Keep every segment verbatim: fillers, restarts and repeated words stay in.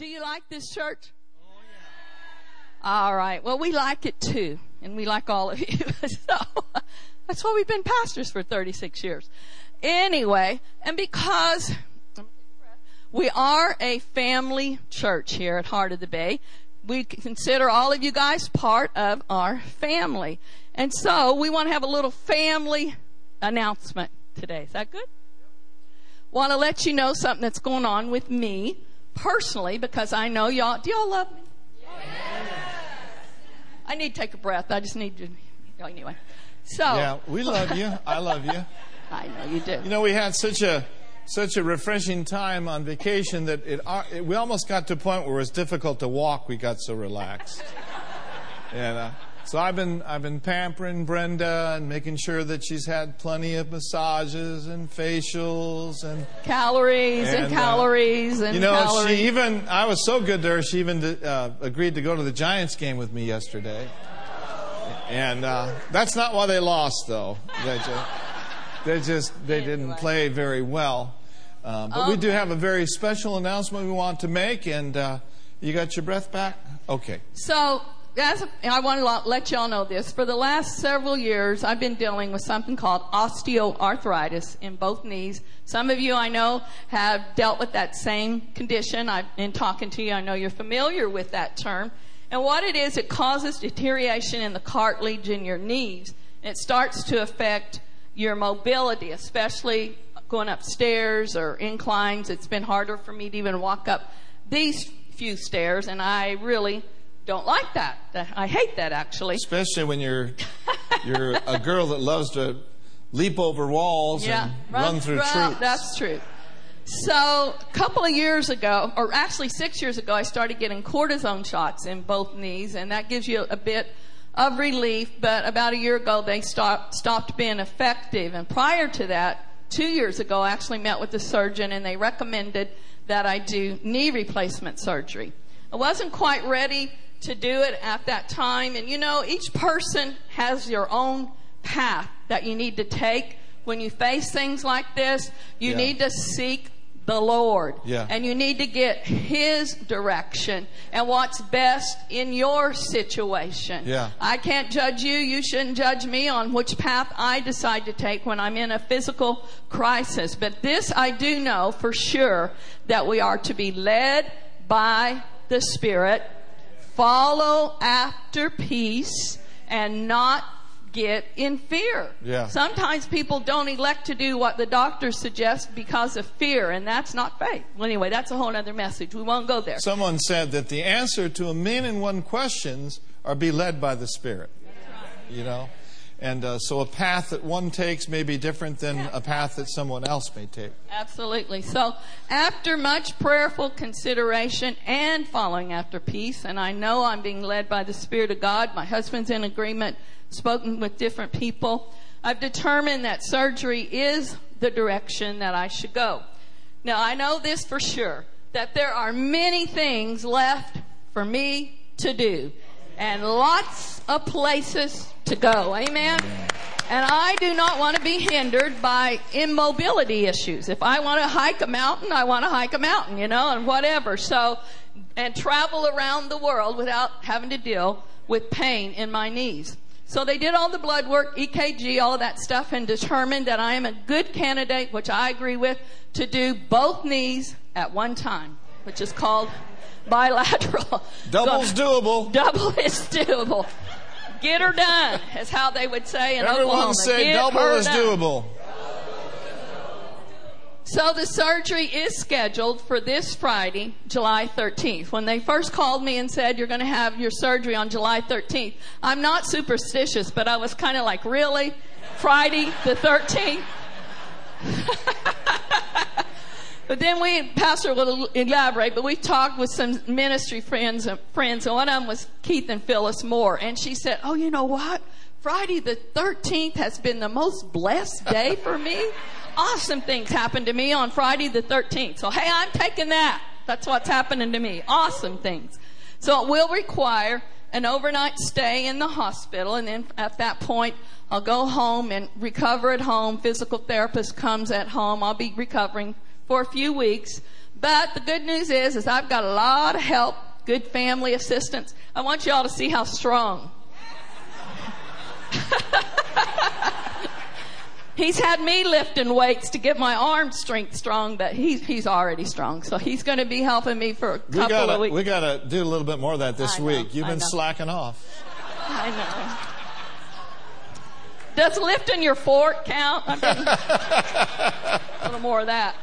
Do you like this church? Oh, yeah. All right. Well, we like it too. And we like all of you. So that's why we've been pastors for thirty-six years. Anyway, and because we are a family church here at Heart of the Bay, we consider all of you guys part of our family. And so we want to have a little family announcement today. Is that good? Want to let you know something that's going on with me personally, because I know y'all, do y'all love me? Yeah. I need to take a breath. I just need to, anyway. So. Yeah, we love you. I love you. I know you do. You know, we had such a such a refreshing time on vacation that it, it we almost got to a point where it was difficult to walk. We got so relaxed. And uh, so I've been I've been pampering Brenda and making sure that she's had plenty of massages and facials and calories and, and calories uh, and you know calories. She even I was so good to her. She even uh, agreed to go to the Giants game with me yesterday. And uh, that's not why they lost, though. They just they, just, they didn't play very well. Uh, but we do have a very special announcement we want to make. And uh, you got your breath back? Okay. So. As a, I want to let y'all know this. For the last several years, I've been dealing with something called osteoarthritis in both knees. Some of you, I know, have dealt with that same condition. I've, in talking to you, I know you're familiar with that term. And what it is, it causes deterioration in the cartilage in your knees. It starts to affect your mobility, especially going upstairs or inclines. It's been harder for me to even walk up these few stairs, and I really don't like that. I hate that, actually. Especially when you're you're a girl that loves to leap over walls yeah, and run, run through run, troops. That's true. So a couple of years ago, or actually six years ago, I started getting cortisone shots in both knees, and that gives you a bit of relief. But about a year ago, they stopped, stopped being effective. And prior to that, two years ago, I actually met with the surgeon, and they recommended that I do knee replacement surgery. I wasn't quite ready to do it at that time. And you know, each person has your own path that you need to take. When you face things like this, you yeah. need to seek the Lord. Yeah. And you need to get His direction and what's best in your situation. Yeah. I can't judge you. You shouldn't judge me on which path I decide to take when I'm in a physical crisis. But this I do know for sure, that we are to be led by the Spirit, follow after peace, and not get in fear. Yeah. Sometimes people don't elect to do what the doctors suggest because of fear, and that's not faith. Well, anyway, that's a whole other message. We won't go there. Someone said that the answer to a million and one questions are be led by the Spirit. Right. You know? And uh, so a path that one takes may be different than yeah. a path that someone else may take. Absolutely. So after much prayerful consideration and following after peace, and I know I'm being led by the Spirit of God. My husband's in agreement, spoken with different people. I've determined that surgery is the direction that I should go. Now, I know this for sure, that there are many things left for me to do. And lots of places to go. Amen? Amen. And I do not want to be hindered by immobility issues. If I want to hike a mountain, I want to hike a mountain, you know, and whatever. So, and travel around the world without having to deal with pain in my knees. So they did all the blood work, E K G, all of that stuff, and determined that I am a good candidate, which I agree with, to do both knees at one time, which is called bilateral. Double's so, doable. Double is doable. Get her done, is how they would say in Everyone Oklahoma. Everyone say Get double is done. Doable. So the surgery is scheduled for this Friday, July thirteenth. When they first called me and said, you're going to have your surgery on July thirteenth, I'm not superstitious, but I was kind of like, really? Friday the thirteenth? But then we, Pastor will elaborate, but we talked with some ministry friends, friends, and one of them was Keith and Phyllis Moore. And she said, oh, you know what? Friday the thirteenth has been the most blessed day for me. Awesome things happened to me on Friday the thirteenth. So, hey, I'm taking that. That's what's happening to me. Awesome things. So it will require an overnight stay in the hospital, and then at that point, I'll go home and recover at home. Physical therapist comes at home. I'll be recovering for a few weeks, But the good news is, is I've got a lot of help, good family assistance. I want you all to see how strong. He's had me lifting weights to get my arm strength strong, but he's he's already strong. So he's going to be helping me for a couple we gotta, of weeks. We got to do a little bit more of that this I week. Know, You've I been know. slacking off. I know. Does lifting your fork count? I mean, a little more of that.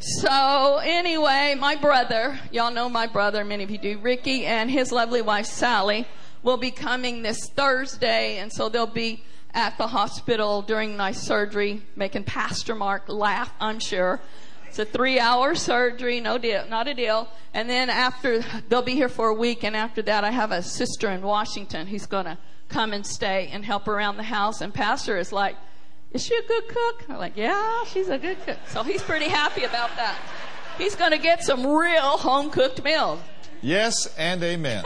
So anyway, my brother, y'all know my brother, many of you do, Ricky, and his lovely wife, Sally, will be coming this Thursday. And so they'll be at the hospital during my surgery, making Pastor Mark laugh, I'm sure. It's a three-hour surgery, no deal, not a deal. And then after, they'll be here for a week. And after that, I have a sister in Washington who's going to come and stay and help around the house. And Pastor is like, "Is she a good cook?" I'm like, "Yeah, she's a good cook." So he's pretty happy about that. He's going to get some real home-cooked meals. Yes and amen.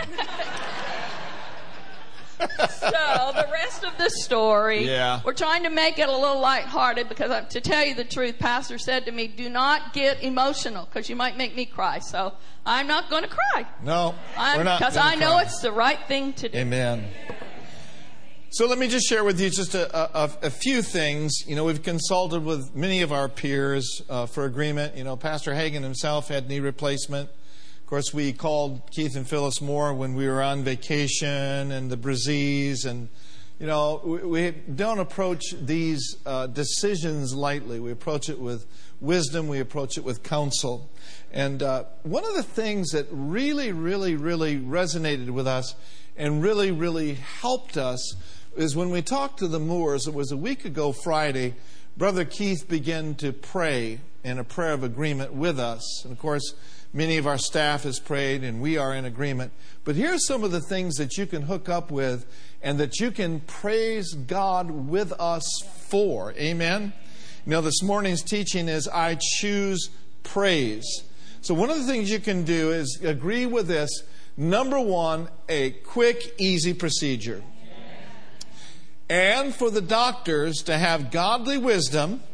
So the rest of the story, yeah. We're trying to make it a little lighthearted because I, to tell you the truth, Pastor said to me, do not get emotional because you might make me cry. So I'm not going to cry. No, I'm, we're not Because I know cry. It's the right thing to do. Amen. So let me just share with you just a, a, a few things. You know, we've consulted with many of our peers uh, for agreement. You know, Pastor Hagen himself had knee replacement. Of course, we called Keith and Phyllis Moore when we were on vacation and the Brazils. And, you know, we, we don't approach these uh, decisions lightly. We approach it with wisdom. We approach it with counsel. And uh, one of the things that really, really, really resonated with us and really, really helped us is when we talked to the Moors, it was a week ago Friday, Brother Keith began to pray in a prayer of agreement with us. And of course, many of our staff has prayed and we are in agreement. But here are some of the things that you can hook up with and that you can praise God with us for. Amen? Now, this morning's teaching is I choose praise. So one of the things you can do is agree with this. Number one, a quick, easy procedure. And for the doctors to have godly wisdom,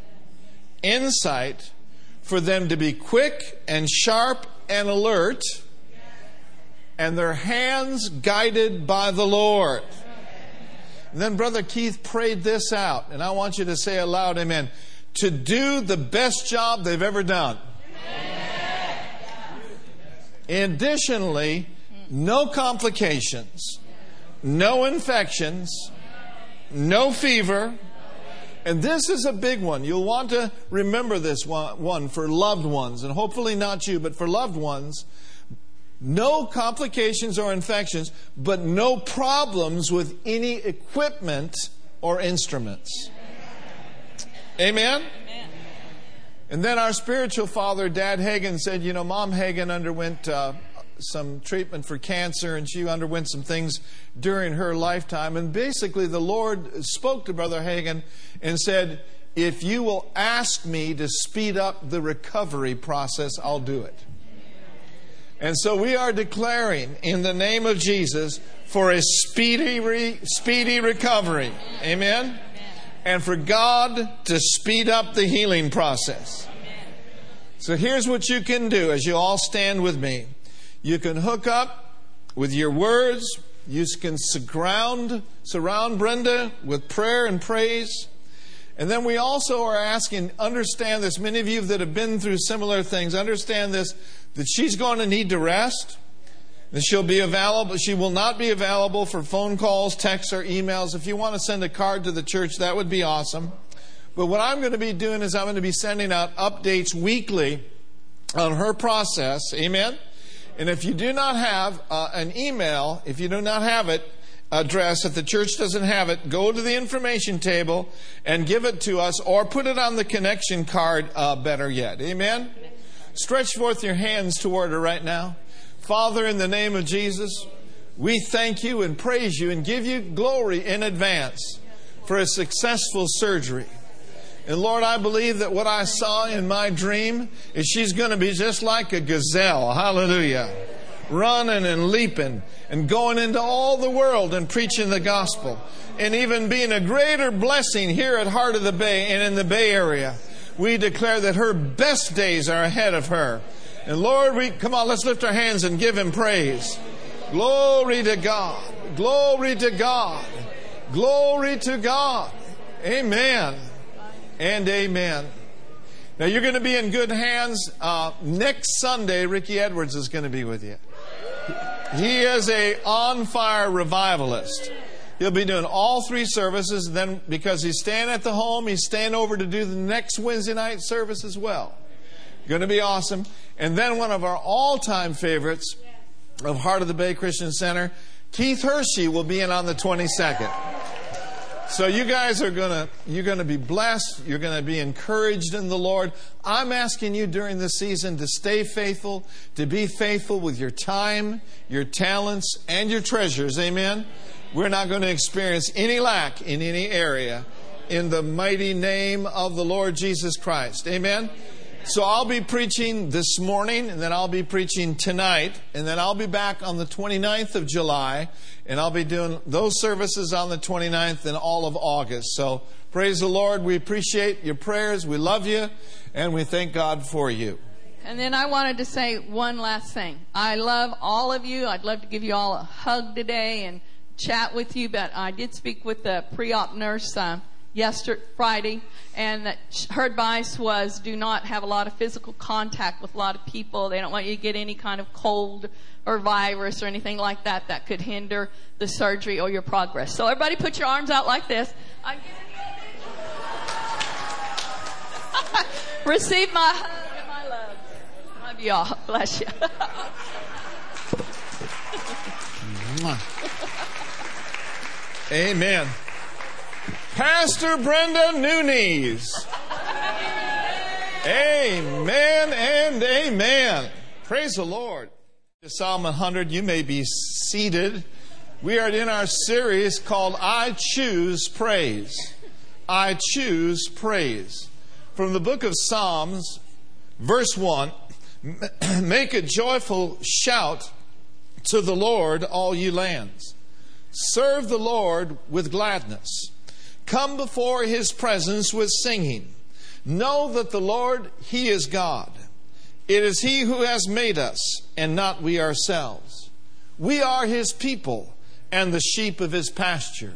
insight, for them to be quick and sharp and alert, and their hands guided by the Lord. And then Brother Keith prayed this out, and I want you to say aloud, amen, to do the best job they've ever done. Amen. Additionally, no complications, no infections, no fever. And this is a big one. You'll want to remember this one for loved ones. And hopefully not you, but for loved ones. No complications or infections, but no problems with any equipment or instruments. Amen? Amen. And then our spiritual father, Dad Hagen, said, you know, Mom Hagen underwent Uh, some treatment for cancer, and she underwent some things during her lifetime. And basically the Lord spoke to Brother Hagen and said, if you will ask me to speed up the recovery process, I'll do it. And so we are declaring in the name of Jesus for a speedy, re- speedy recovery. Amen? And for God to speed up the healing process. So here's what you can do as you all stand with me. You can hook up with your words. You can surround, surround Brenda with prayer and praise. And then we also are asking, understand this. Many of you that have been through similar things, understand this, that she's going to need to rest. That she'll be available. She will not be available for phone calls, texts, or emails. If you want to send a card to the church, that would be awesome. But what I'm going to be doing is I'm going to be sending out updates weekly on her process. Amen? And if you do not have uh, an email, if you do not have it, address, if the church doesn't have it, go to the information table and give it to us or put it on the connection card, uh, better yet. Amen? Stretch forth your hands toward her right now. Father, in the name of Jesus, we thank you and praise you and give you glory in advance for a successful surgery. And Lord, I believe that what I saw in my dream is she's going to be just like a gazelle. Hallelujah. Running and leaping and going into all the world and preaching the gospel. And even being a greater blessing here at Heart of the Bay and in the Bay Area. We declare that her best days are ahead of her. And Lord, we come on, let's lift our hands and give Him praise. Glory to God. Glory to God. Glory to God. Amen and amen. Now, you're going to be in good hands. Uh, next Sunday, Ricky Edwards is going to be with you. He is a on-fire revivalist. He'll be doing all three services. Then, because he's staying at the home, he's staying over to do the next Wednesday night service as well. Going to be awesome. And then one of our all-time favorites of Heart of the Bay Christian Center, Keith Hershey, will be in on the twenty-second. So you guys are going to you're going to be blessed. You're going to be encouraged in the Lord. I'm asking you during this season to stay faithful, to be faithful with your time, your talents, and your treasures. Amen? We're not going to experience any lack in any area in the mighty name of the Lord Jesus Christ. Amen? So I'll be preaching this morning, and then I'll be preaching tonight, and then I'll be back on the twenty-ninth of July, and I'll be doing those services on the twenty-ninth and all of August. So praise the Lord. We appreciate your prayers. We love you, and we thank God for you. And then I wanted to say one last thing. I love all of you. I'd love to give you all a hug today and chat with you, but I did speak with the pre-op nurse uh, yesterday, Friday, and her advice was do not have a lot of physical contact with a lot of people. They don't want you to get any kind of cold or virus or anything like that that could hinder the surgery or your progress. So everybody put your arms out like this. I'm giving you receive my hug and my love. Love you all. Bless you. Amen. Pastor Brenda Nunes. Amen and amen. Praise the Lord. Psalm one hundred, you may be seated. We are in our series called I Choose Praise. I Choose Praise. From the book of Psalms, verse one, make a joyful shout to the Lord, all ye lands. Serve the Lord with gladness. Come before His presence with singing. Know that the Lord, He is God. It is He who has made us, and not we ourselves. We are His people, and the sheep of His pasture.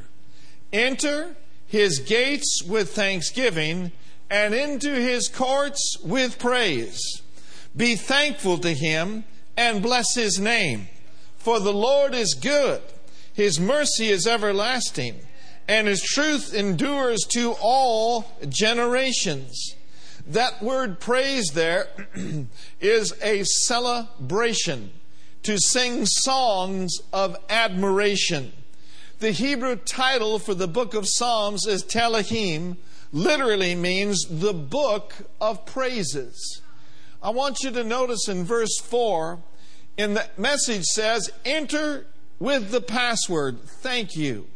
Enter His gates with thanksgiving, and into His courts with praise. Be thankful to Him, and bless His name. For the Lord is good. His mercy is everlasting. And His truth endures to all generations. That word praise there is a celebration, to sing songs of admiration. The Hebrew title for the book of Psalms is Tehillim, literally means the book of praises. I want you to notice in verse four, in the message says, enter with the password, thank you.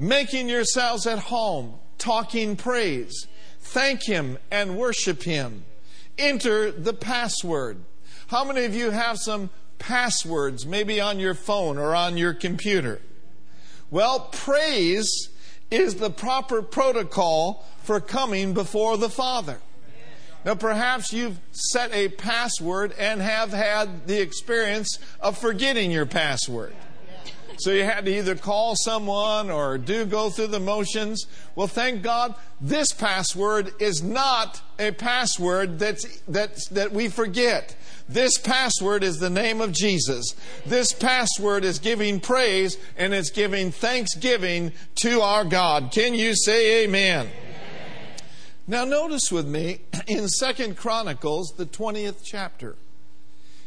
Making yourselves at home, talking praise. Thank Him and worship Him. Enter the password. How many of you have some passwords, maybe on your phone or on your computer? Well, praise is the proper protocol for coming before the Father. Now, perhaps you've set a password and have had the experience of forgetting your password. So you had to either call someone or do go through the motions. Well, thank God, this password is not a password that's, that's, that we forget. This password is the name of Jesus. This password is giving praise, and it's giving thanksgiving to our God. Can you say amen? Amen. Now notice with me in Second Chronicles, the twentieth chapter.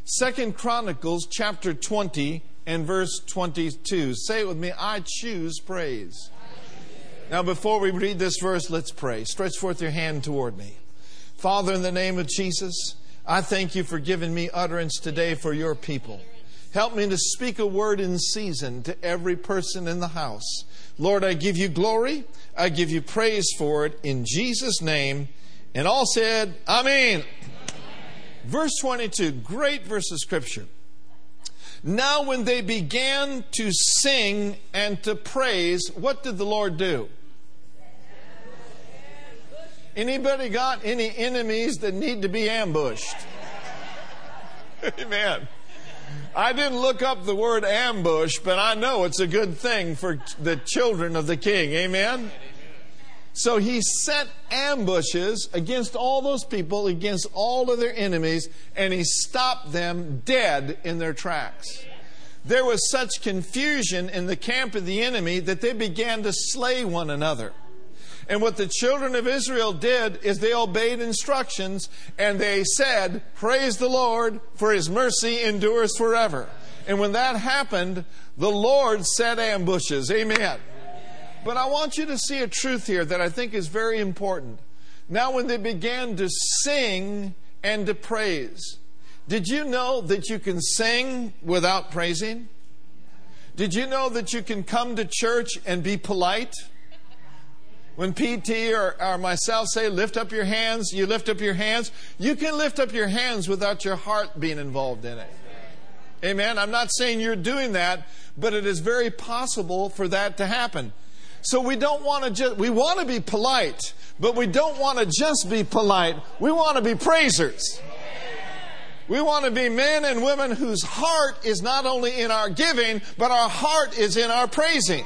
Second Chronicles chapter twenty. And verse twenty-two. Say it with me. I choose praise. Now before we read this verse, let's pray. Stretch forth your hand toward me. Father, in the name of Jesus, I thank You for giving me utterance today for Your people. Help me to speak a word in season to every person in the house. Lord, I give You glory. I give You praise for it in Jesus' name. And all said, Amen. Amen. Verse twenty-two. Great verse of Scripture. Now when they began to sing and to praise, what did the Lord do? Anybody got any enemies that need to be ambushed? Amen. I didn't look up the word ambush, but I know it's a good thing for the children of the king. Amen? So he set ambushes against all those people, against all of their enemies, and he stopped them dead in their tracks. There was such confusion in the camp of the enemy that they began to slay one another. And what the children of Israel did is they obeyed instructions, and they said, "Praise the Lord, for His mercy endures forever." And when that happened, the Lord set ambushes. Amen. But I want you to see a truth here that I think is very important. Now, when they began to sing and to praise, did you know that you can sing without praising? Did you know that you can come to church and be polite? When P T or, or myself say, lift up your hands, you lift up your hands. You can lift up your hands without your heart being involved in it. Amen. I'm not saying you're doing that, but it is very possible for that to happen. So we don't want to just, we want to be polite, but we don't want to just be polite. We want to be praisers. We want to be men and women whose heart is not only in our giving, but our heart is in our praising.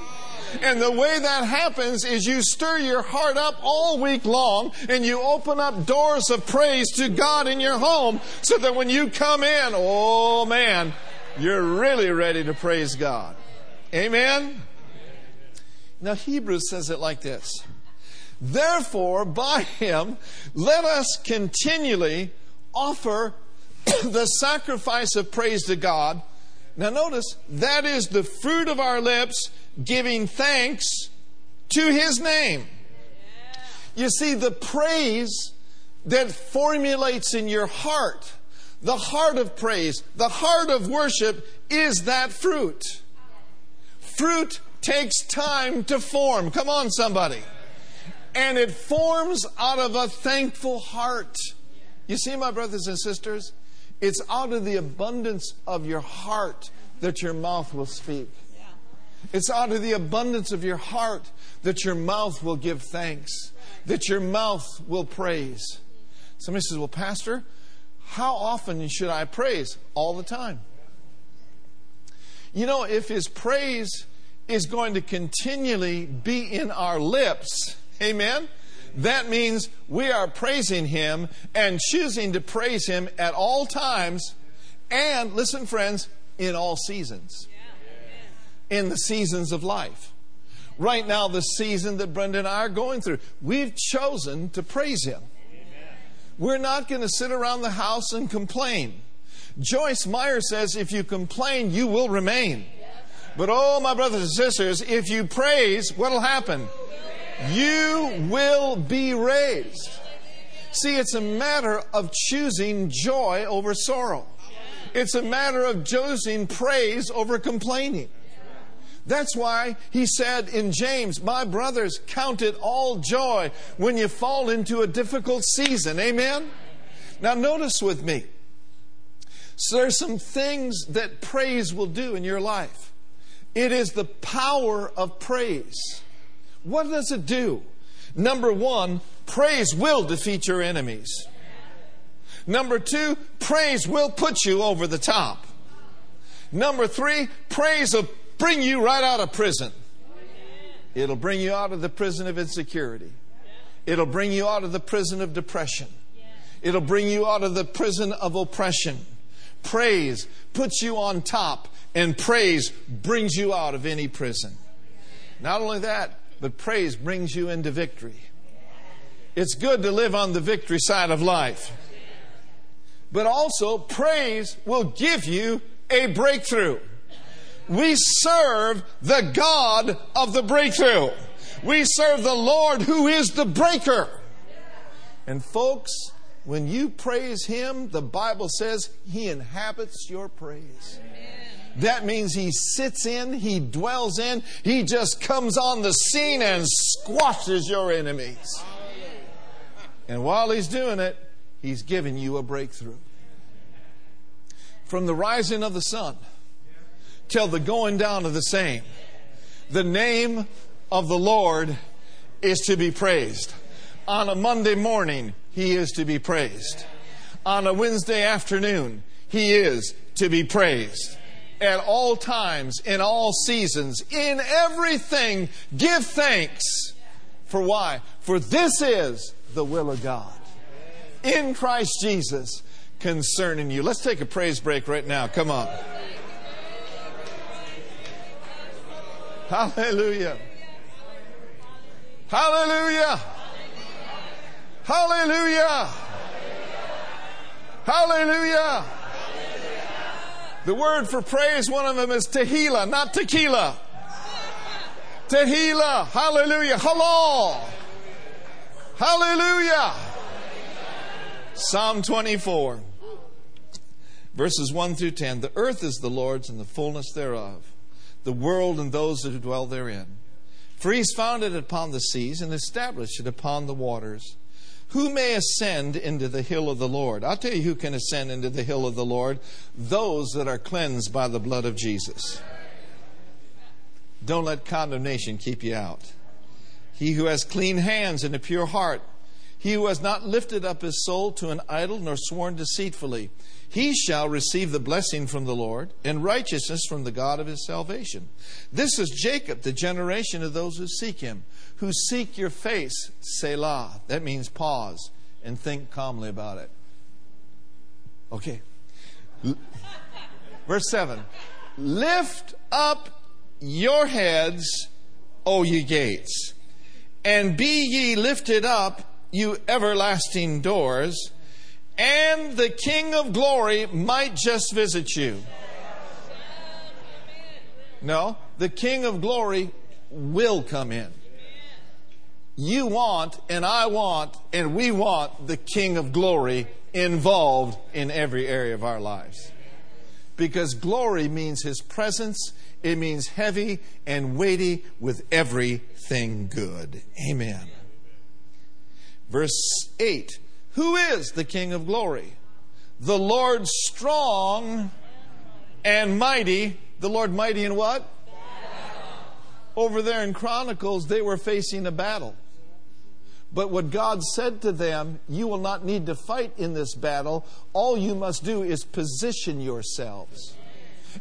And the way that happens is you stir your heart up all week long, and you open up doors of praise to God in your home, so that when you come in, oh man, you're really ready to praise God. Amen? Now Hebrews says it like this. Therefore, by Him, let us continually offer the sacrifice of praise to God. Now notice, that is the fruit of our lips, giving thanks to His name. Yeah. You see, the praise that formulates in your heart, the heart of praise, the heart of worship, is that fruit. Fruit takes time to form. Come on, somebody. And it forms out of a thankful heart. You see, my brothers and sisters, it's out of the abundance of your heart that your mouth will speak. It's out of the abundance of your heart that your mouth will give thanks, that your mouth will praise. Somebody says, well, Pastor, how often should I praise? All the time. You know, if His praise is going to continually be in our lips, amen, that means we are praising Him and choosing to praise Him at all times and, listen, friends, in all seasons. In the seasons of life. Right now, the season that Brenda and I are going through, we've chosen to praise Him. Amen. We're not going to sit around the house and complain. Joyce Meyer says, if you complain, you will remain. But oh, my brothers and sisters, if you praise, what'll happen? You will be raised. See, it's a matter of choosing joy over sorrow. It's a matter of choosing praise over complaining. That's why he said in James, my brothers, count it all joy when you fall into a difficult season. Amen? Now notice with me. So there's some things that praise will do in your life. It is the power of praise. What does it do? Number one, praise will defeat your enemies. Number two, praise will put you over the top. Number three, praise will bring you right out of prison. It'll bring you out of the prison of insecurity. It'll bring you out of the prison of depression. It'll bring you out of the prison of oppression. Praise puts you on top, and praise brings you out of any prison. Not only that, but praise brings you into victory. It's good to live on the victory side of life. But also, praise will give you a breakthrough. We serve the God of the breakthrough. We serve the Lord who is the breaker. And folks, when you praise Him, the Bible says He inhabits your praise. Amen. That means He sits in, He dwells in, He just comes on the scene and squashes your enemies. And while He's doing it, He's giving you a breakthrough. From the rising of the sun till the going down of the same, the name of the Lord is to be praised. On a Monday morning, He is to be praised. On a Wednesday afternoon, He is to be praised. At all times, in all seasons, in everything, give thanks. For why? For this is the will of God in Christ Jesus concerning you. Let's take a praise break right now. Come on. Hallelujah. Hallelujah. Hallelujah. Hallelujah. The word for praise, one of them is Tehillim, not tequila. Tehillim. Hallelujah. Halal. Hallelujah. Psalm twenty-four, verses one through ten. The earth is the Lord's and the fullness thereof, the world and those that dwell therein. For He has founded it upon the seas and established it upon the waters. Who may ascend into the hill of the Lord? I'll tell you who can ascend into the hill of the Lord. Those that are cleansed by the blood of Jesus. Don't let condemnation keep you out. He who has clean hands and a pure heart. He who has not lifted up his soul to an idol nor sworn deceitfully. He shall receive the blessing from the Lord and righteousness from the God of his salvation. This is Jacob, the generation of those who seek Him, who seek your face, Selah. That means pause and think calmly about it. Okay. Verse seven. Lift up your heads, O ye gates, and be ye lifted up, you everlasting doors, and the King of glory might just visit you. No, the King of glory will come in. You want, and I want, and we want the King of glory involved in every area of our lives. Because glory means His presence. It means heavy and weighty with everything good. Amen. Verse eight. Who is the King of glory? The Lord strong and mighty. The Lord mighty in what? Over there in Chronicles, they were facing a battle. But what God said to them, you will not need to fight in this battle. All you must do is position yourselves.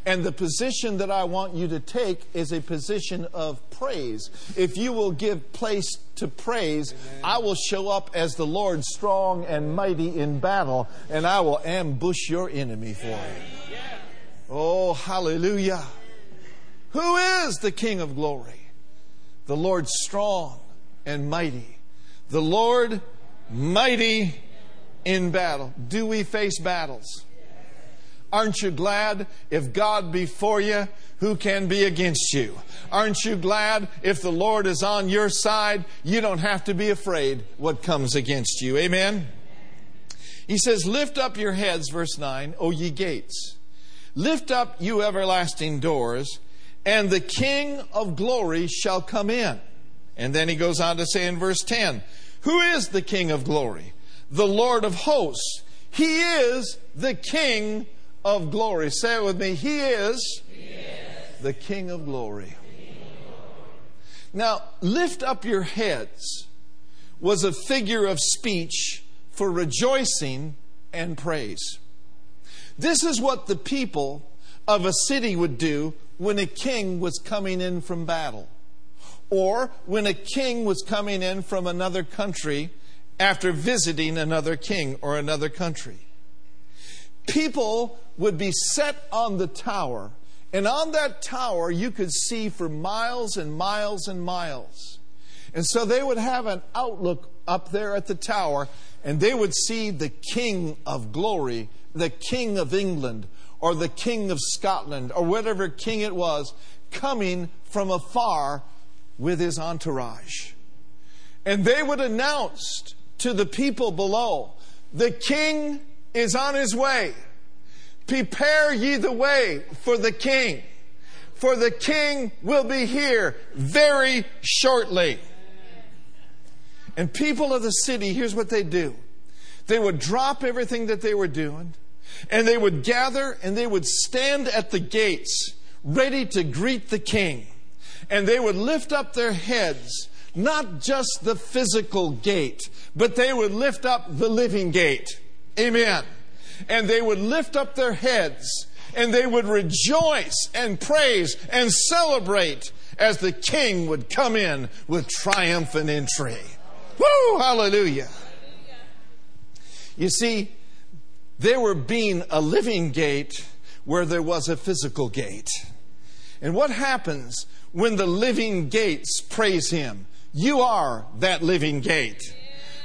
And the position that I want you to take is a position of praise. If you will give place to praise, amen, I will show up as the Lord strong and mighty in battle, and I will ambush your enemy for you. Oh, hallelujah. Who is the King of glory? The Lord strong and mighty. The Lord mighty in battle. Do we face battles? Aren't you glad if God be for you, who can be against you? Aren't you glad if the Lord is on your side, you don't have to be afraid what comes against you? Amen? He says, lift up your heads, verse nine, O ye gates. Lift up, you everlasting doors, and the King of glory shall come in. And then he goes on to say in verse ten, who is the King of glory? The Lord of hosts. He is the King of Of glory. Say it with me. He is, he is the King of glory. King of glory. Now, lift up your heads was a figure of speech for rejoicing and praise. This is what the people of a city would do when a king was coming in from battle, or when a king was coming in from another country after visiting another king or another country. People would be set on the tower, and on that tower you could see for miles and miles and miles. And so they would have an outlook up there at the tower, and they would see the King of glory, the King of England, or the King of Scotland, or whatever king it was, coming from afar with his entourage. And they would announce to the people below, the King is on his way. Prepare ye the way for the King, for the King will be here very shortly. And people of the city, here's what they do. They would drop everything that they were doing, and they would gather, and they would stand at the gates ready to greet the King. And they would lift up their heads, not just the physical gate, but they would lift up the living gate. Amen. and they would lift up their heads, and they would rejoice and praise and celebrate as the King would come in with triumphant entry. Woo! Hallelujah! You see, they were being a living gate where there was a physical gate. And what happens when the living gates praise Him? You are that living gate.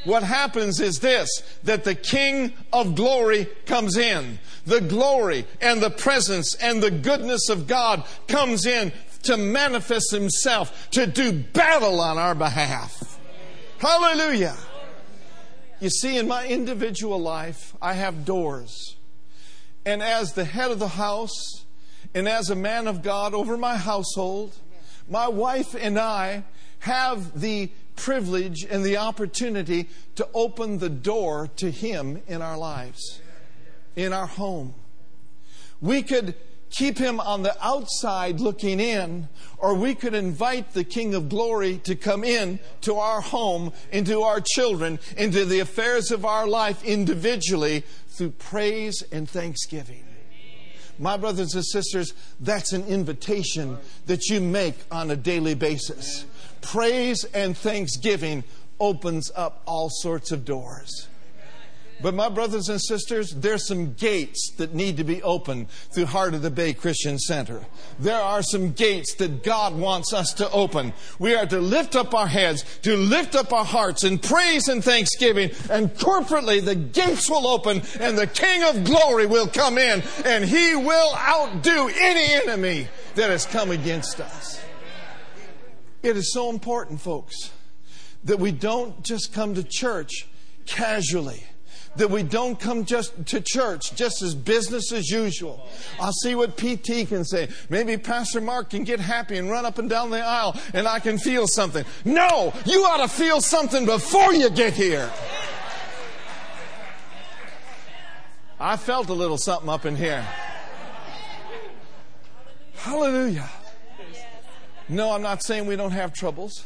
What happens is this, that the King of glory comes in. The glory and the presence and the goodness of God comes in to manifest Himself, to do battle on our behalf. Hallelujah! You see, in my individual life, I have doors. And as the head of the house, and as a man of God over my household, my wife and I have the privilege and the opportunity to open the door to Him in our lives, in our home. We could keep Him on the outside looking in, or we could invite the King of glory to come in to our home, into our children, into the affairs of our life individually through praise and thanksgiving. My brothers and sisters, that's an invitation that you make on a daily basis. Praise and thanksgiving opens up all sorts of doors. But my brothers and sisters, there's some gates that need to be opened through Heart of the Bay Christian Center. There are some gates that God wants us to open. We are to lift up our heads, to lift up our hearts in praise and thanksgiving, and corporately the gates will open and the King of glory will come in, and He will outdo any enemy that has come against us. It is so important, folks, that we don't just come to church casually. That we don't come just to church just as business as usual. I'll see what P T can say. Maybe Pastor Mark can get happy and run up and down the aisle and I can feel something. No! You ought to feel something before you get here. I felt a little something up in here. Hallelujah. No, I'm not saying we don't have troubles.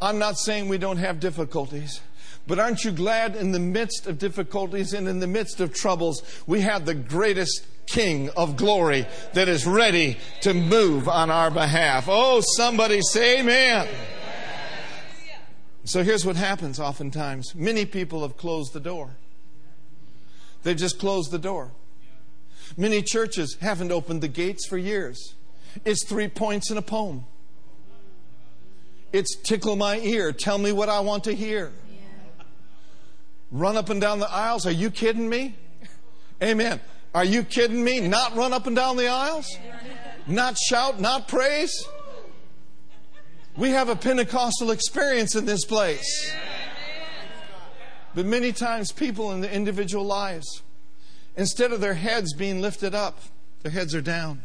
I'm not saying we don't have difficulties. But aren't you glad in the midst of difficulties and in the midst of troubles, we have the greatest King of glory that is ready to move on our behalf? Oh, somebody say amen. Amen. So here's what happens oftentimes. Many people have closed the door. They've just closed the door. Many churches haven't opened the gates for years. It's three points in a poem. It's tickle my ear, tell me what I want to hear. Run up and down the aisles? Are you kidding me? Amen. Are you kidding me? Not run up and down the aisles? Not shout, not praise? We have a Pentecostal experience in this place. But many times people in their individual lives, instead of their heads being lifted up, their heads are down.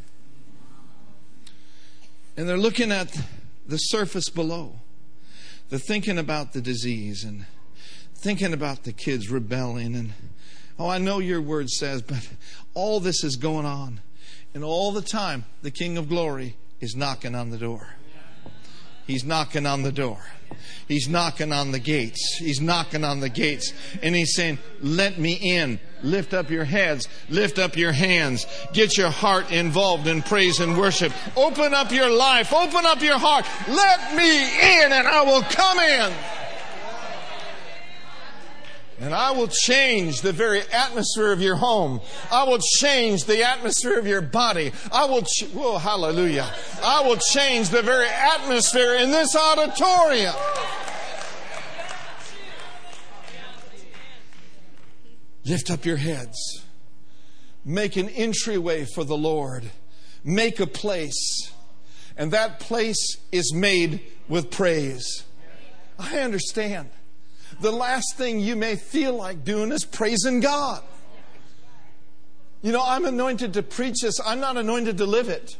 And they're looking at the surface below. They're thinking about the disease and thinking about the kids rebelling and, oh, I know your word says, but all this is going on. And all the time, the King of glory is knocking on the door. He's knocking on the door. He's knocking on the gates. He's knocking on the gates. And He's saying, let me in. Lift up your heads. Lift up your hands. Get your heart involved in praise and worship. Open up your life. Open up your heart. Let me in and I will come in. And I will change the very atmosphere of your home. I will change the atmosphere of your body. I will, ch- whoa, hallelujah. I will change the very atmosphere in this auditorium. Lift up your heads. Make an entryway for the Lord. Make a place. And that place is made with praise. I understand. The last thing you may feel like doing is praising God. You know, I'm anointed to preach this. I'm not anointed to live it.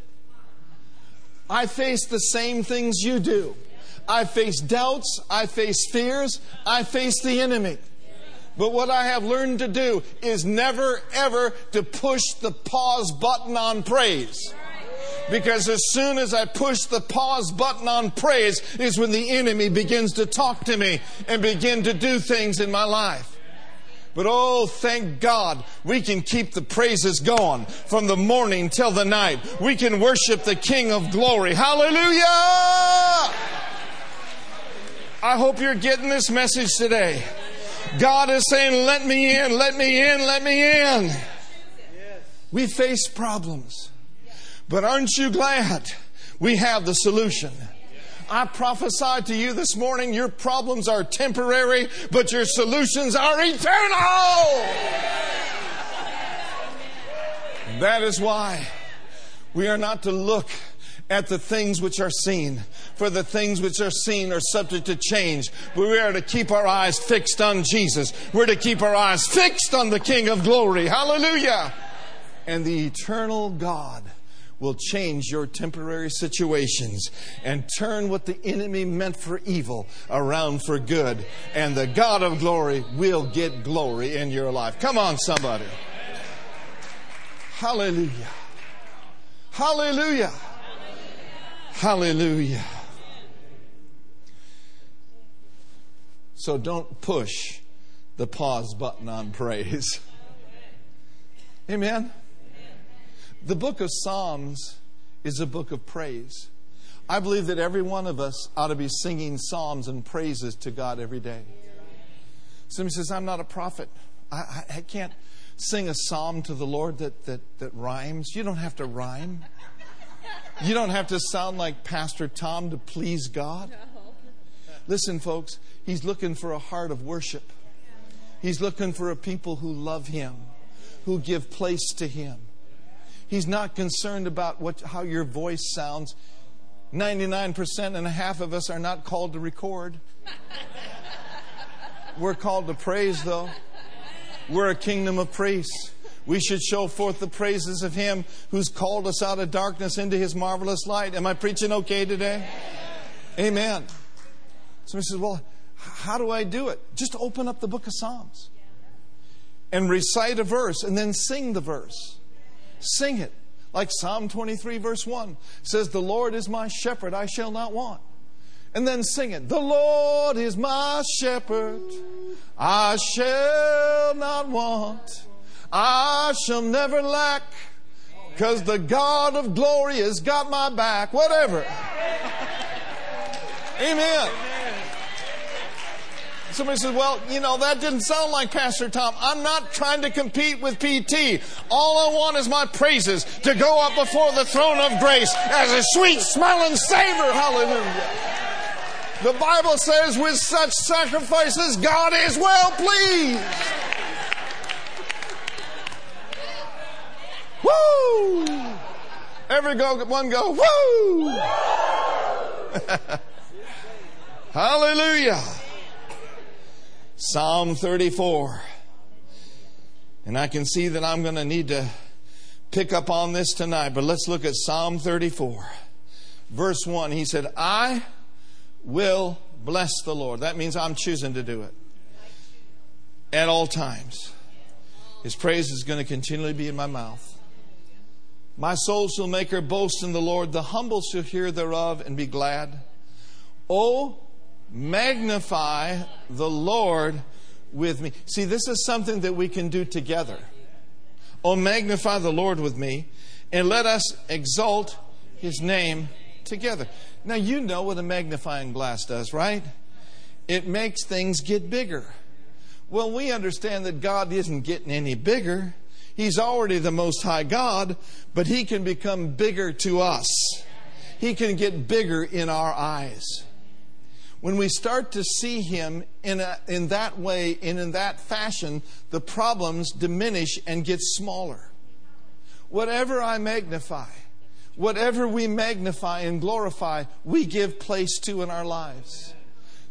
I face the same things you do. I face doubts. I face fears. I face the enemy. But what I have learned to do is never, ever to push the pause button on praise. Because as soon as I push the pause button on praise is when the enemy begins to talk to me and begin to do things in my life. But oh, thank God we can keep the praises going from the morning till the night. We can worship the King of Glory. Hallelujah! I hope you're getting this message today. God is saying, let me in, let me in, let me in. We face problems. But aren't you glad we have the solution? I prophesy to you this morning, your problems are temporary, but your solutions are eternal. And that is why we are not to look at the things which are seen, for the things which are seen are subject to change. But we are to keep our eyes fixed on Jesus. We're to keep our eyes fixed on the King of Glory. Hallelujah. And the eternal God will change your temporary situations and turn what the enemy meant for evil around for good. And the God of glory will get glory in your life. Come on, somebody. Hallelujah. Hallelujah. Hallelujah. So don't push the pause button on praise. Amen. The book of Psalms is a book of praise. I believe that every one of us ought to be singing psalms and praises to God every day. Somebody says, I'm not a prophet. I, I, I can't sing a psalm to the Lord that, that, that rhymes. You don't have to rhyme. You don't have to sound like Pastor Tom to please God. Listen, folks, He's looking for a heart of worship. He's looking for a people who love Him, who give place to Him. He's not concerned about what how your voice sounds. ninety-nine percent and a half of us are not called to record. We're called to praise, though. We're a kingdom of priests. We should show forth the praises of Him who's called us out of darkness into His marvelous light. Am I preaching okay today? Amen. Somebody says, well, how do I do it? Just open up the book of Psalms and recite a verse and then sing the verse. Sing it. Like Psalm twenty-three verse one says, the Lord is my shepherd, I shall not want. And then sing it. The Lord is my shepherd, I shall not want. I shall never lack, because the God of glory has got my back. Whatever. Amen. Somebody says, well, you know, that didn't sound like Pastor Tom. I'm not trying to compete with P T. All I want is my praises to go up before the throne of grace as a sweet smelling savor. Hallelujah. The Bible says with such sacrifices, God is well pleased. Woo! Every go, one go, woo! Hallelujah. Psalm thirty-four. And I can see that I'm going to need to pick up on this tonight, but let's look at Psalm thirty-four. Verse one, he said, I will bless the Lord. That means I'm choosing to do it. At all times. His praise is going to continually be in my mouth. My soul shall make her boast in the Lord. The humble shall hear thereof and be glad. Oh, magnify the Lord with me. See, this is something that we can do together. Oh, magnify the Lord with me, and let us exalt His name together. Now, you know what a magnifying glass does, right? It makes things get bigger. Well, we understand that God isn't getting any bigger. He's already the Most High God, but He can become bigger to us. He can get bigger in our eyes. When we start to see Him in a, in that way and in that fashion, the problems diminish and get smaller. Whatever I magnify, whatever we magnify and glorify, we give place to in our lives.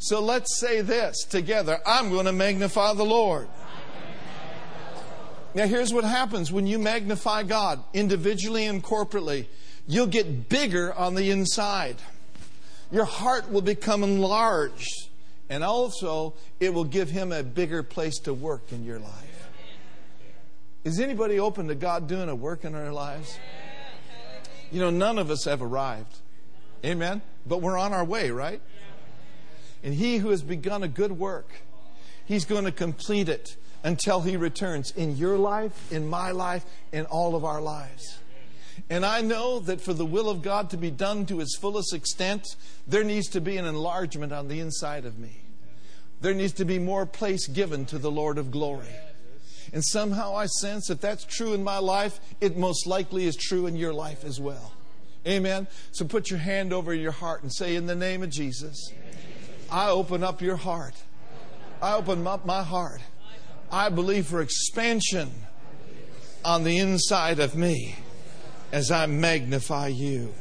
So let's say this together. I'm going to magnify the Lord. Now here's what happens when you magnify God individually and corporately. You'll get bigger on the inside. Your heart will become enlarged, and also it will give Him a bigger place to work in your life. Is anybody open to God doing a work in our lives? You know, none of us have arrived. Amen? But we're on our way, right? And He who has begun a good work, He's going to complete it until He returns in your life, in my life, in all of our lives. And I know that for the will of God to be done to its fullest extent, there needs to be an enlargement on the inside of me. There needs to be more place given to the Lord of glory. And somehow I sense if that's true in my life, it most likely is true in your life as well. Amen. So put your hand over your heart and say, in the name of Jesus, I open up your heart. I open up my heart. I believe for expansion on the inside of me as I magnify you.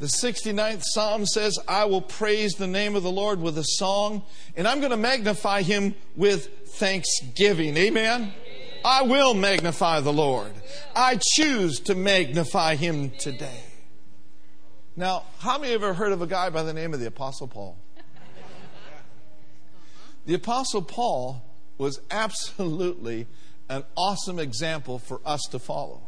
The sixty-ninth Psalm says, I will praise the name of the Lord with a song, and I'm going to magnify Him with thanksgiving. Amen? I will magnify the Lord. I choose to magnify Him today. Now, how many of you ever heard of a guy by the name of the Apostle Paul? The Apostle Paul was absolutely an awesome example for us to follow.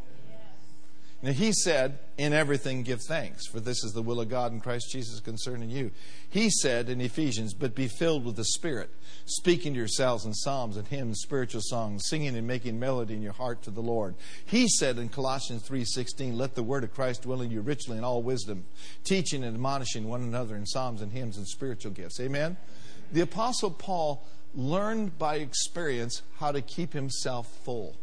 Now, he said, in everything give thanks, for this is the will of God in Christ Jesus concerning you. He said in Ephesians, but be filled with the Spirit, speaking to yourselves in psalms and hymns, spiritual songs, singing and making melody in your heart to the Lord. He said in Colossians three sixteen, let the word of Christ dwell in you richly in all wisdom, teaching and admonishing one another in psalms and hymns and spiritual gifts. Amen? The Apostle Paul learned by experience how to keep himself full.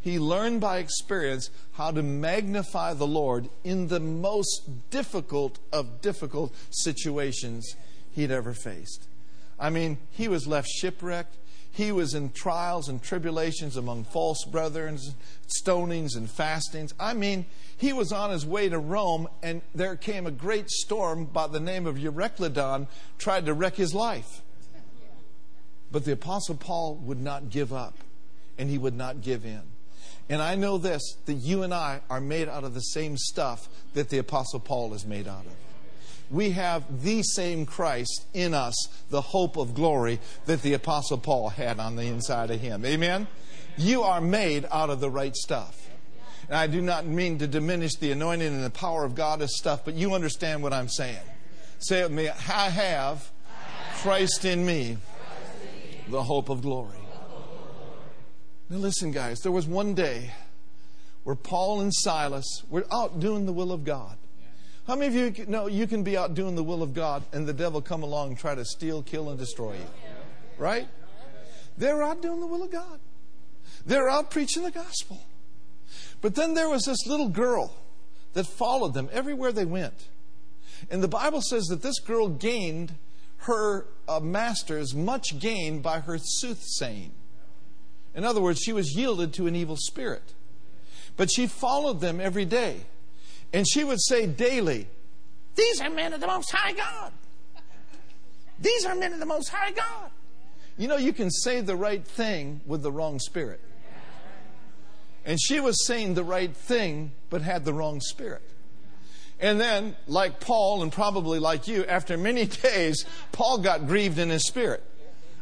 He learned by experience how to magnify the Lord in the most difficult of difficult situations he'd ever faced. I mean, he was left shipwrecked. He was in trials and tribulations among false brethren, stonings and fastings. I mean, he was on his way to Rome, and there came a great storm by the name of Euroclydon, tried to wreck his life. But the Apostle Paul would not give up, and he would not give in. And I know this, that you and I are made out of the same stuff that the Apostle Paul is made out of. We have the same Christ in us, the hope of glory that the Apostle Paul had on the inside of him. Amen? You are made out of the right stuff. And I do not mean to diminish the anointing and the power of God as stuff, but you understand what I'm saying. Say it with me, I have Christ in me, the hope of glory. Now listen, guys, there was one day where Paul and Silas were out doing the will of God. How many of you know you can be out doing the will of God and the devil come along and try to steal, kill, and destroy you? Right? They're out doing the will of God. They're out preaching the gospel. But then there was this little girl that followed them everywhere they went. And the Bible says that this girl gained her uh, masters much gain by her soothsaying. In other words, she was yielded to an evil spirit. But she followed them every day. And she would say daily, these are men of the Most High God. These are men of the Most High God. You know, you can say the right thing with the wrong spirit. And she was saying the right thing, but had the wrong spirit. And then, like Paul, and probably like you, after many days, Paul got grieved in his spirit.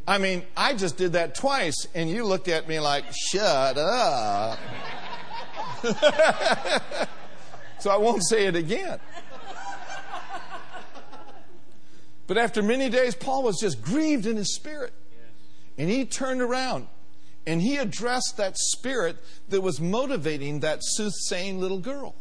I mean, I just did that twice, and you looked at me like, shut up. So I won't say it again. But after many days, Paul was just grieved in his spirit. And he turned around, and he addressed that spirit that was motivating that soothsaying little girl.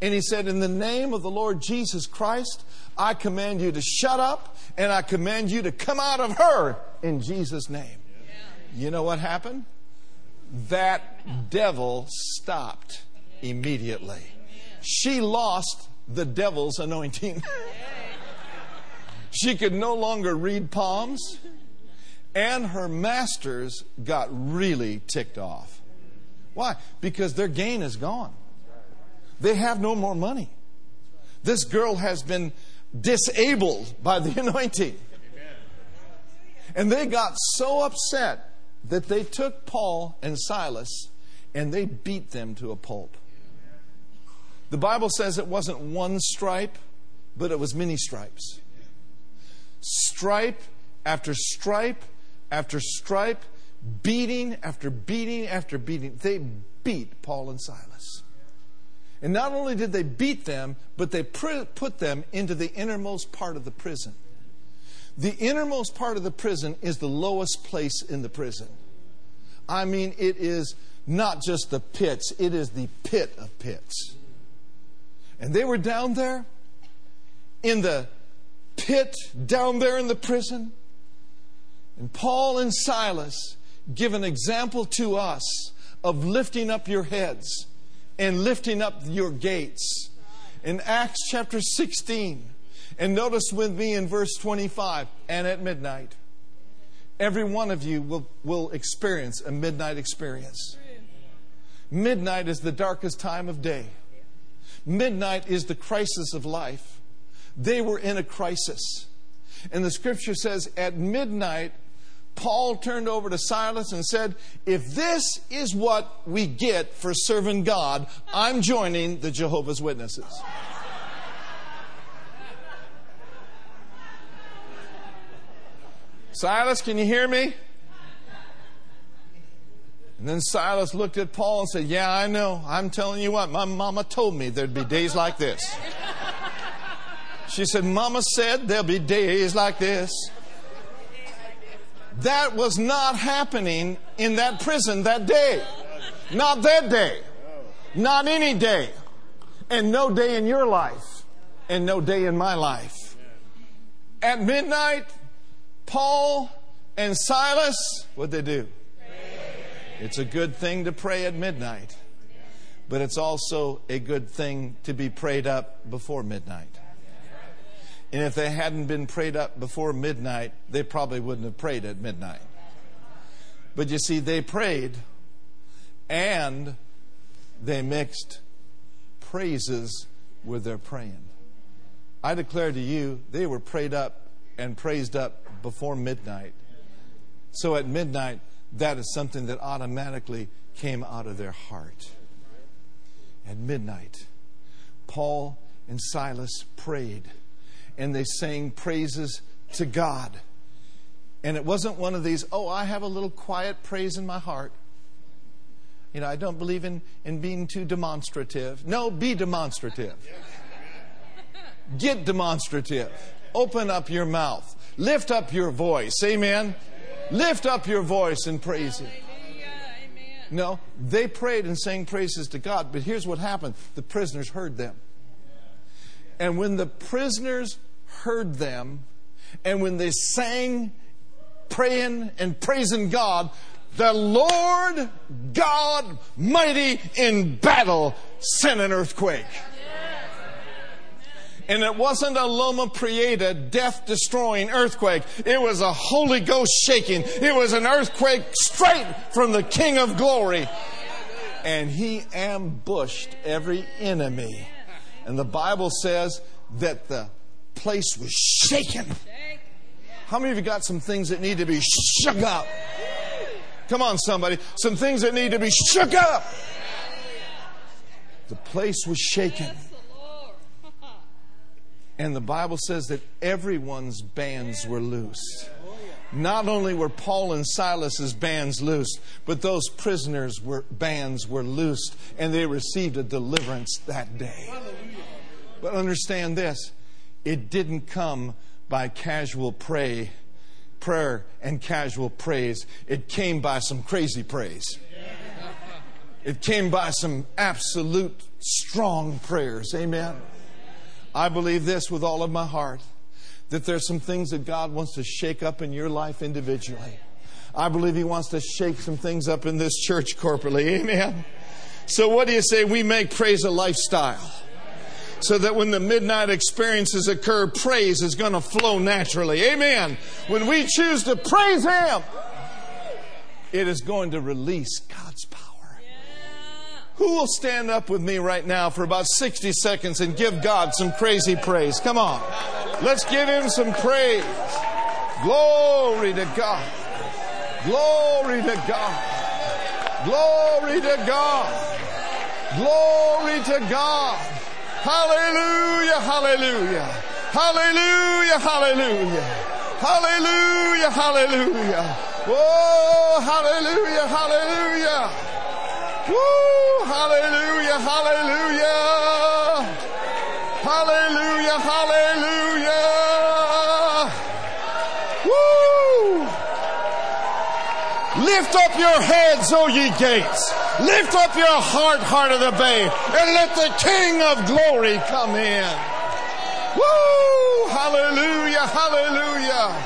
And he said, in the name of the Lord Jesus Christ, I command you to shut up, and I command you to come out of her in Jesus' name. Yeah. You know what happened? That devil stopped immediately. She lost the devil's anointing. She could no longer read palms, and her masters got really ticked off. Why? Because their gain is gone. They have no more money. This girl has been disabled by the anointing. And they got so upset that they took Paul and Silas and they beat them to a pulp. The Bible says it wasn't one stripe, but it was many stripes. Stripe after stripe after stripe, beating after beating after beating. They beat Paul and Silas. And not only did they beat them, but they put them into the innermost part of the prison. The innermost part of the prison is the lowest place in the prison. I mean, it is not just the pits, it is the pit of pits. And they were down there in the pit, down there in the prison. And Paul and Silas give an example to us of lifting up your heads and lifting up your gates. In Acts chapter sixteen, and notice with me in verse twenty-five, and at midnight. Every one of you will, will experience a midnight experience. Midnight is the darkest time of day. Midnight is the crisis of life. They were in a crisis. And the scripture says, at midnight, Paul turned over to Silas and said, if this is what we get for serving God, I'm joining the Jehovah's Witnesses. Silas, can you hear me? And then Silas looked at Paul and said, yeah, I know. I'm telling you what, my mama told me there'd be days like this. She said, Mama said there'll be days like this. That was not happening in that prison that day. Not that day. Not any day. And no day in your life. And no day in my life. At midnight, Paul and Silas, what'd they do? Pray. It's a good thing to pray at midnight, but it's also a good thing to be prayed up before midnight. And if they hadn't been prayed up before midnight, they probably wouldn't have prayed at midnight. But you see, they prayed and they mixed praises with their praying. I declare to you, they were prayed up and praised up before midnight. So at midnight, that is something that automatically came out of their heart. At midnight, Paul and Silas prayed, and they sang praises to God. And it wasn't one of these, oh, I have a little quiet praise in my heart. You know, I don't believe in, in being too demonstrative. No, be demonstrative. Get demonstrative. Open up your mouth. Lift up your voice. Amen. Amen. Lift up your voice and praise Him. Amen. No, they prayed and sang praises to God. But here's what happened. The prisoners heard them. And when the prisoners heard them, and when they sang, praying and praising God, the Lord God mighty in battle sent an earthquake. And it wasn't a Loma Prieta death-destroying earthquake. It was a Holy Ghost shaking. It was an earthquake straight from the King of Glory. And He ambushed every enemy. And the Bible says that the place was shaken. How many of you got some things that need to be shook up? Come on, somebody. Some things that need to be shook up. The place was shaken. And the Bible says that everyone's bands were loosed. Not only were Paul and Silas's bands loosed, but those prisoners' were, bands were loosed, and they received a deliverance that day. But understand this, it didn't come by casual pray, prayer and casual praise. It came by some crazy praise. It came by some absolute strong prayers. Amen. I believe this with all of my heart, that there's some things that God wants to shake up in your life individually. I believe He wants to shake some things up in this church corporately. Amen. So what do you say? We make praise a lifestyle. So that when the midnight experiences occur, praise is going to flow naturally. Amen. When we choose to praise Him, it is going to release God's power. Who will stand up with me right now for about sixty seconds and give God some crazy praise? Come on. Let's give Him some praise. Glory to God. Glory to God. Glory to God. Glory to God. Hallelujah, hallelujah. Hallelujah, hallelujah. Hallelujah, hallelujah. Oh, hallelujah, hallelujah. Woo! Hallelujah, hallelujah. Hallelujah, hallelujah. Lift up your heads, O ye gates. Lift up your heart, Heart of the Bay, and let the King of Glory come in. Woo! Hallelujah, hallelujah.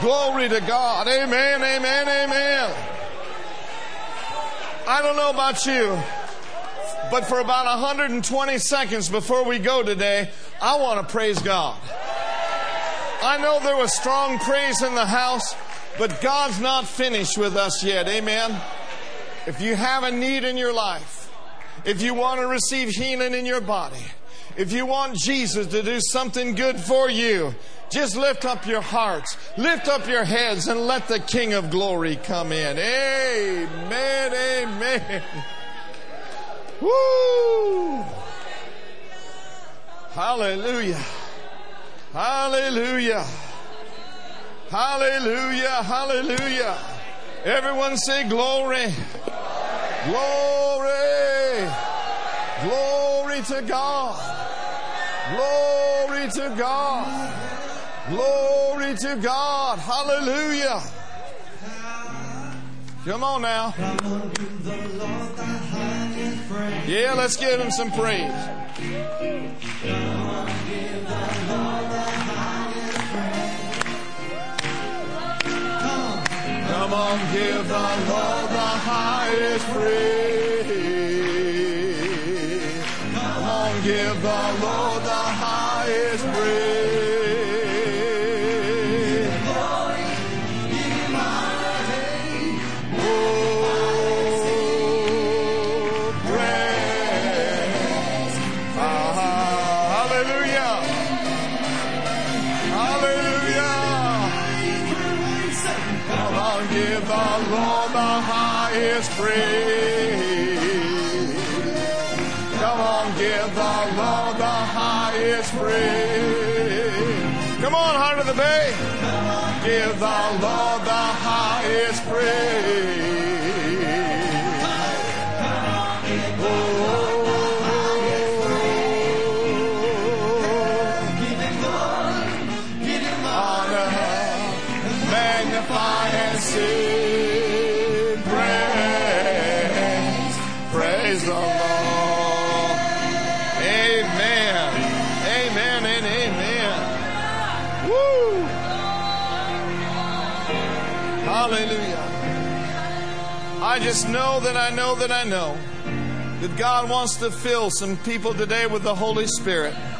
Glory to God. Amen, amen, amen. I don't know about you, but for about one hundred twenty seconds before we go today, I want to praise God. I know there was strong praise in the house, but God's not finished with us yet. Amen. If you have a need in your life, if you want to receive healing in your body, if you want Jesus to do something good for you, just lift up your hearts, lift up your heads, and let the King of Glory come in. Amen, amen. Woo! Hallelujah. Hallelujah. Hallelujah, hallelujah. Everyone say glory. Glory. Glory to God. Glory to God. Glory to God. Hallelujah. Come on now. Yeah, let's give him some praise. Come on, give the Lord the highest praise. Come on, give the Lord the highest praise. Give the Lord the highest praise. Oh, give Him glory, give Him honor, magnify and sing praise, praise the Lord. Amen, amen, and amen. Woo! Hallelujah. I just know that I know that I know that God wants to fill some people today with the Holy Spirit.